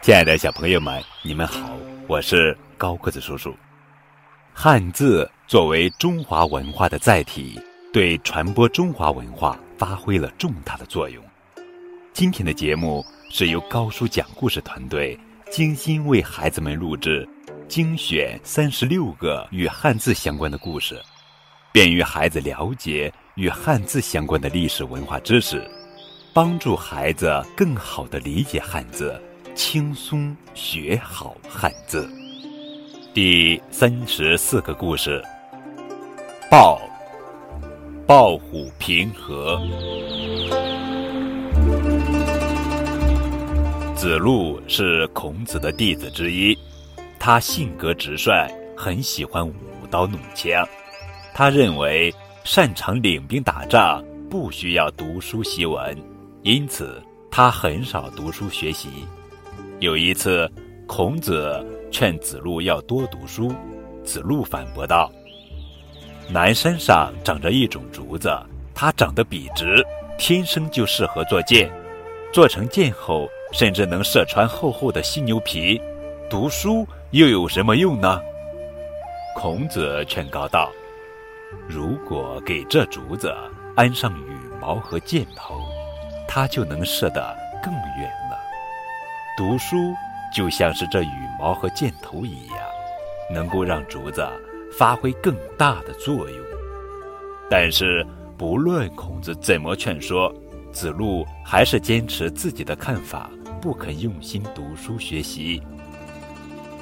亲爱的小朋友们，你们好，我是高个子叔叔。汉字作为中华文化的载体，对传播中华文化发挥了重大的作用。今天的节目是由高叔讲故事团队精心为孩子们录制，精选36个与汉字相关的故事，便于孩子了解与汉字相关的历史文化知识，帮助孩子更好地理解汉字，轻松学好汉字。第34个故事，抱虎平和。子路是孔子的弟子之一，他性格直率，很喜欢舞刀弄枪。他认为擅长领兵打仗不需要读书习文，因此他很少读书学习。有一次，孔子劝子路要多读书，子路反驳道：“南山上长着一种竹子，它长得笔直，天生就适合做箭。做成箭后，甚至能射穿厚厚的犀牛皮。读书又有什么用呢？”孔子劝告道：“如果给这竹子安上羽毛和箭头，它就能射得更远了。”读书就像是这羽毛和箭头一样，能够让竹子发挥更大的作用。但是不论孔子怎么劝说，子路还是坚持自己的看法，不肯用心读书学习。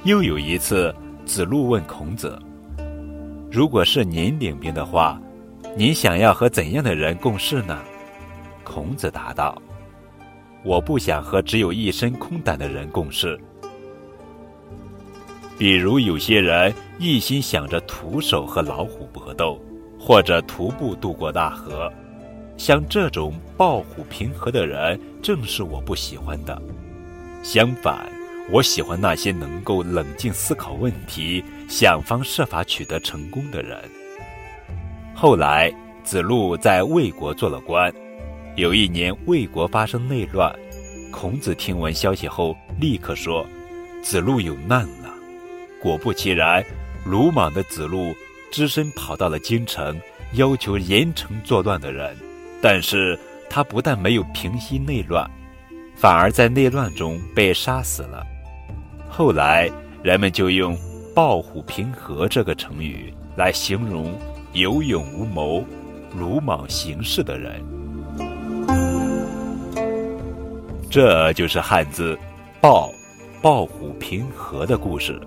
又有一次，子路问孔子：“如果是您领兵的话，您想要和怎样的人共事呢？”孔子答道：“我不想和只有一身空胆的人共事。比如有些人一心想着徒手和老虎搏斗，或者徒步渡过大河，像这种抱虎平和的人正是我不喜欢的。相反，我喜欢那些能够冷静思考问题，想方设法取得成功的人。”后来，子路在魏国做了官。有一年，魏国发生内乱，孔子听闻消息后立刻说：“子路有难了。”果不其然，鲁莽的子路只身跑到了京城，要求严惩作乱的人。但是他不但没有平息内乱，反而在内乱中被杀死了。后来人们就用“抱虎平和”这个成语来形容有勇无谋、鲁莽行事的人。这就是汉字“抱虎平和”的故事。